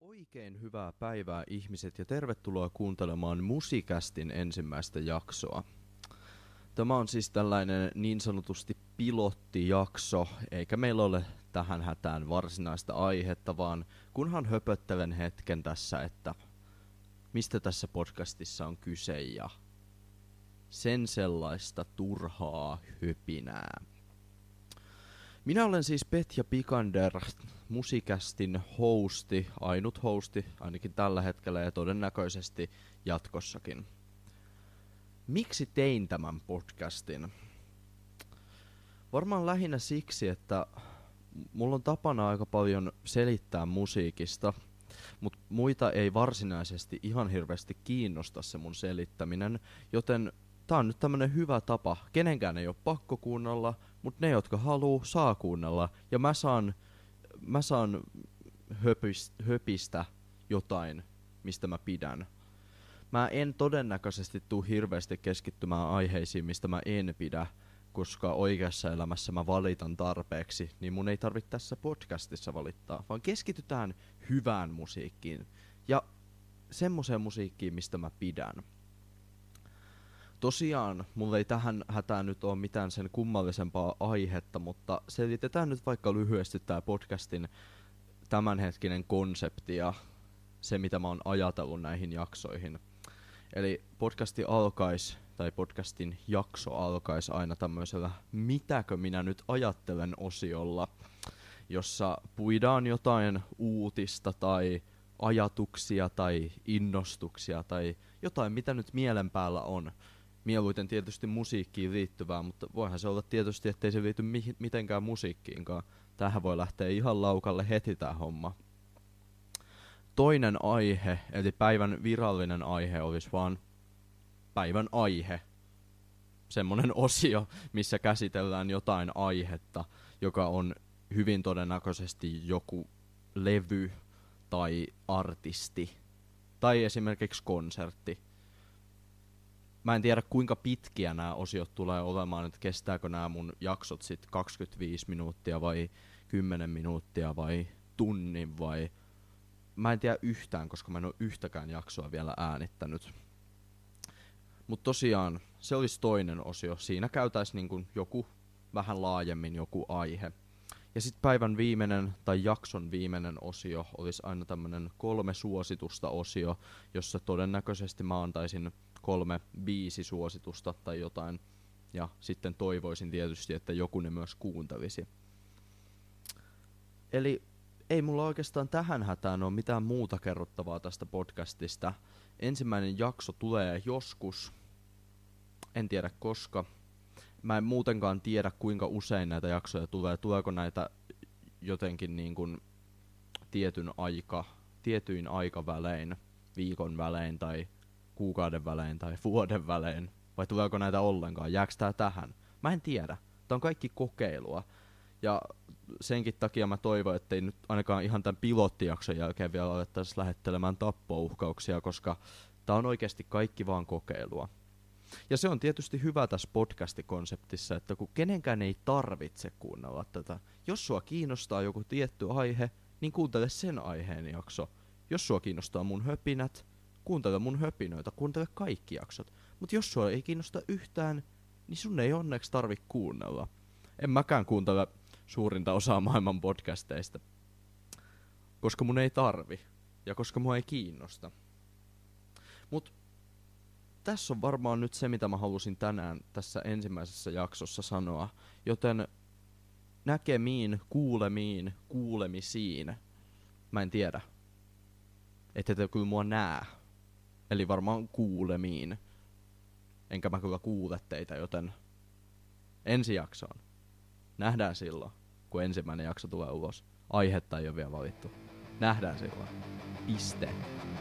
Oikein hyvää päivää ihmiset ja tervetuloa kuuntelemaan Musikastin ensimmäistä jaksoa. Tämä on siis tällainen niin sanotusti pilottijakso, eikä meillä ole tähän hätään varsinaista aihetta, vaan kunhan höpöttelen hetken tässä, että mistä tässä podcastissa on kyse ja sen sellaista turhaa höpinää. Minä olen siis Petja Pikander, Musikastin hosti, ainut hosti, ainakin tällä hetkellä ja todennäköisesti jatkossakin. Miksi tein tämän podcastin? Varmaan lähinnä siksi, että mulla on tapana aika paljon selittää musiikista, mutta muita ei varsinaisesti ihan hirveästi kiinnosta se mun selittäminen, joten tää on nyt tämmönen hyvä tapa. Kenenkään ei ole pakko kuunnella, mutta ne, jotka haluu, saa kuunnella. Ja mä saan höpistä jotain, mistä mä pidän. Mä en todennäköisesti tuu hirveästi keskittymään aiheisiin, mistä mä en pidä, koska oikeassa elämässä mä valitan tarpeeksi, niin mun ei tarvitse tässä podcastissa valittaa, vaan keskitytään hyvään musiikkiin ja semmoiseen musiikkiin, mistä mä pidän. Tosiaan, mulla ei tähän hätään nyt ole mitään sen kummallisempaa aihetta, mutta selitetään nyt vaikka lyhyesti tää podcastin tämänhetkinen konsepti ja se, mitä mä oon ajatellut näihin jaksoihin. Eli podcastin jakso alkaisi aina tämmöisellä "Mitäkö minä nyt ajattelen" -osiolla, jossa puidaan jotain uutista tai ajatuksia tai innostuksia tai jotain, mitä nyt mielen päällä on. Mieluiten tietysti musiikkiin liittyvää, mutta voihan se olla tietysti, ettei se liity mitenkään musiikkiinkaan. Tähän voi lähteä ihan laukalle heti tää homma. Toinen aihe, eli päivän virallinen aihe, olisi vaan päivän aihe. Semmonen osio, missä käsitellään jotain aihetta, joka on hyvin todennäköisesti joku levy tai artisti tai esimerkiksi konsertti. Mä en tiedä, kuinka pitkiä nämä osiot tulee olemaan, että kestääkö nämä mun jaksot sit 25 minuuttia vai 10 minuuttia vai tunnin vai... Mä en tiedä yhtään, koska mä en ole yhtäkään jaksoa vielä äänittänyt. Mut tosiaan, se olisi toinen osio. Siinä käytäis niinku joku vähän laajemmin joku aihe. Ja sit päivän viimeinen tai jakson viimeinen osio olisi aina tämmönen 3 suositusta -osio, jossa todennäköisesti mä antaisin 3-5 suositusta tai jotain. Ja sitten toivoisin tietysti, että joku ne myös kuuntelisi. Eli ei mulla oikeastaan tähän hätään ole mitään muuta kerrottavaa tästä podcastista. Ensimmäinen jakso tulee joskus. En tiedä koska. Mä en muutenkaan tiedä, kuinka usein näitä jaksoja tulee. Tuleeko näitä jotenkin niin kuin tietyin aikavälein, viikon välein tai kuukauden välein tai vuoden välein? Vai tuleeko näitä ollenkaan? Jääks tää tähän? Mä en tiedä. Tää on kaikki kokeilua. Ja senkin takia mä toivon, ettei nyt ainakaan ihan tämän pilottijakson jälkeen vielä alettaisi lähettelemään tappouhkauksia, koska tää on oikeasti kaikki vaan kokeilua. Ja se on tietysti hyvä tässä podcastikonseptissa, että kun kenenkään ei tarvitse kuunnella tätä. Jos sua kiinnostaa joku tietty aihe, niin kuuntele sen aiheen jakso. Jos sua kiinnostaa mun höpinät, kuuntele mun höpinöitä, kuuntele kaikki jaksot. Mutta jos sua ei kiinnosta yhtään, niin sun ei onneksi tarvitse kuunnella. En mäkään kuuntele suurinta osaa maailman podcasteista, koska mun ei tarvi ja koska mua ei kiinnosta. Mut tässä on varmaan nyt se, mitä mä halusin tänään tässä ensimmäisessä jaksossa sanoa, joten näkemiin, kuulemisiin. Mä en tiedä, ette te kyllä mua näe, eli varmaan kuulemiin, enkä mä kyllä kuule teitä, joten ensi jaksoon. Nähdään silloin, kun ensimmäinen jakso tulee ulos. Aihetta ei ole vielä valittu. Nähdään silloin. Piste.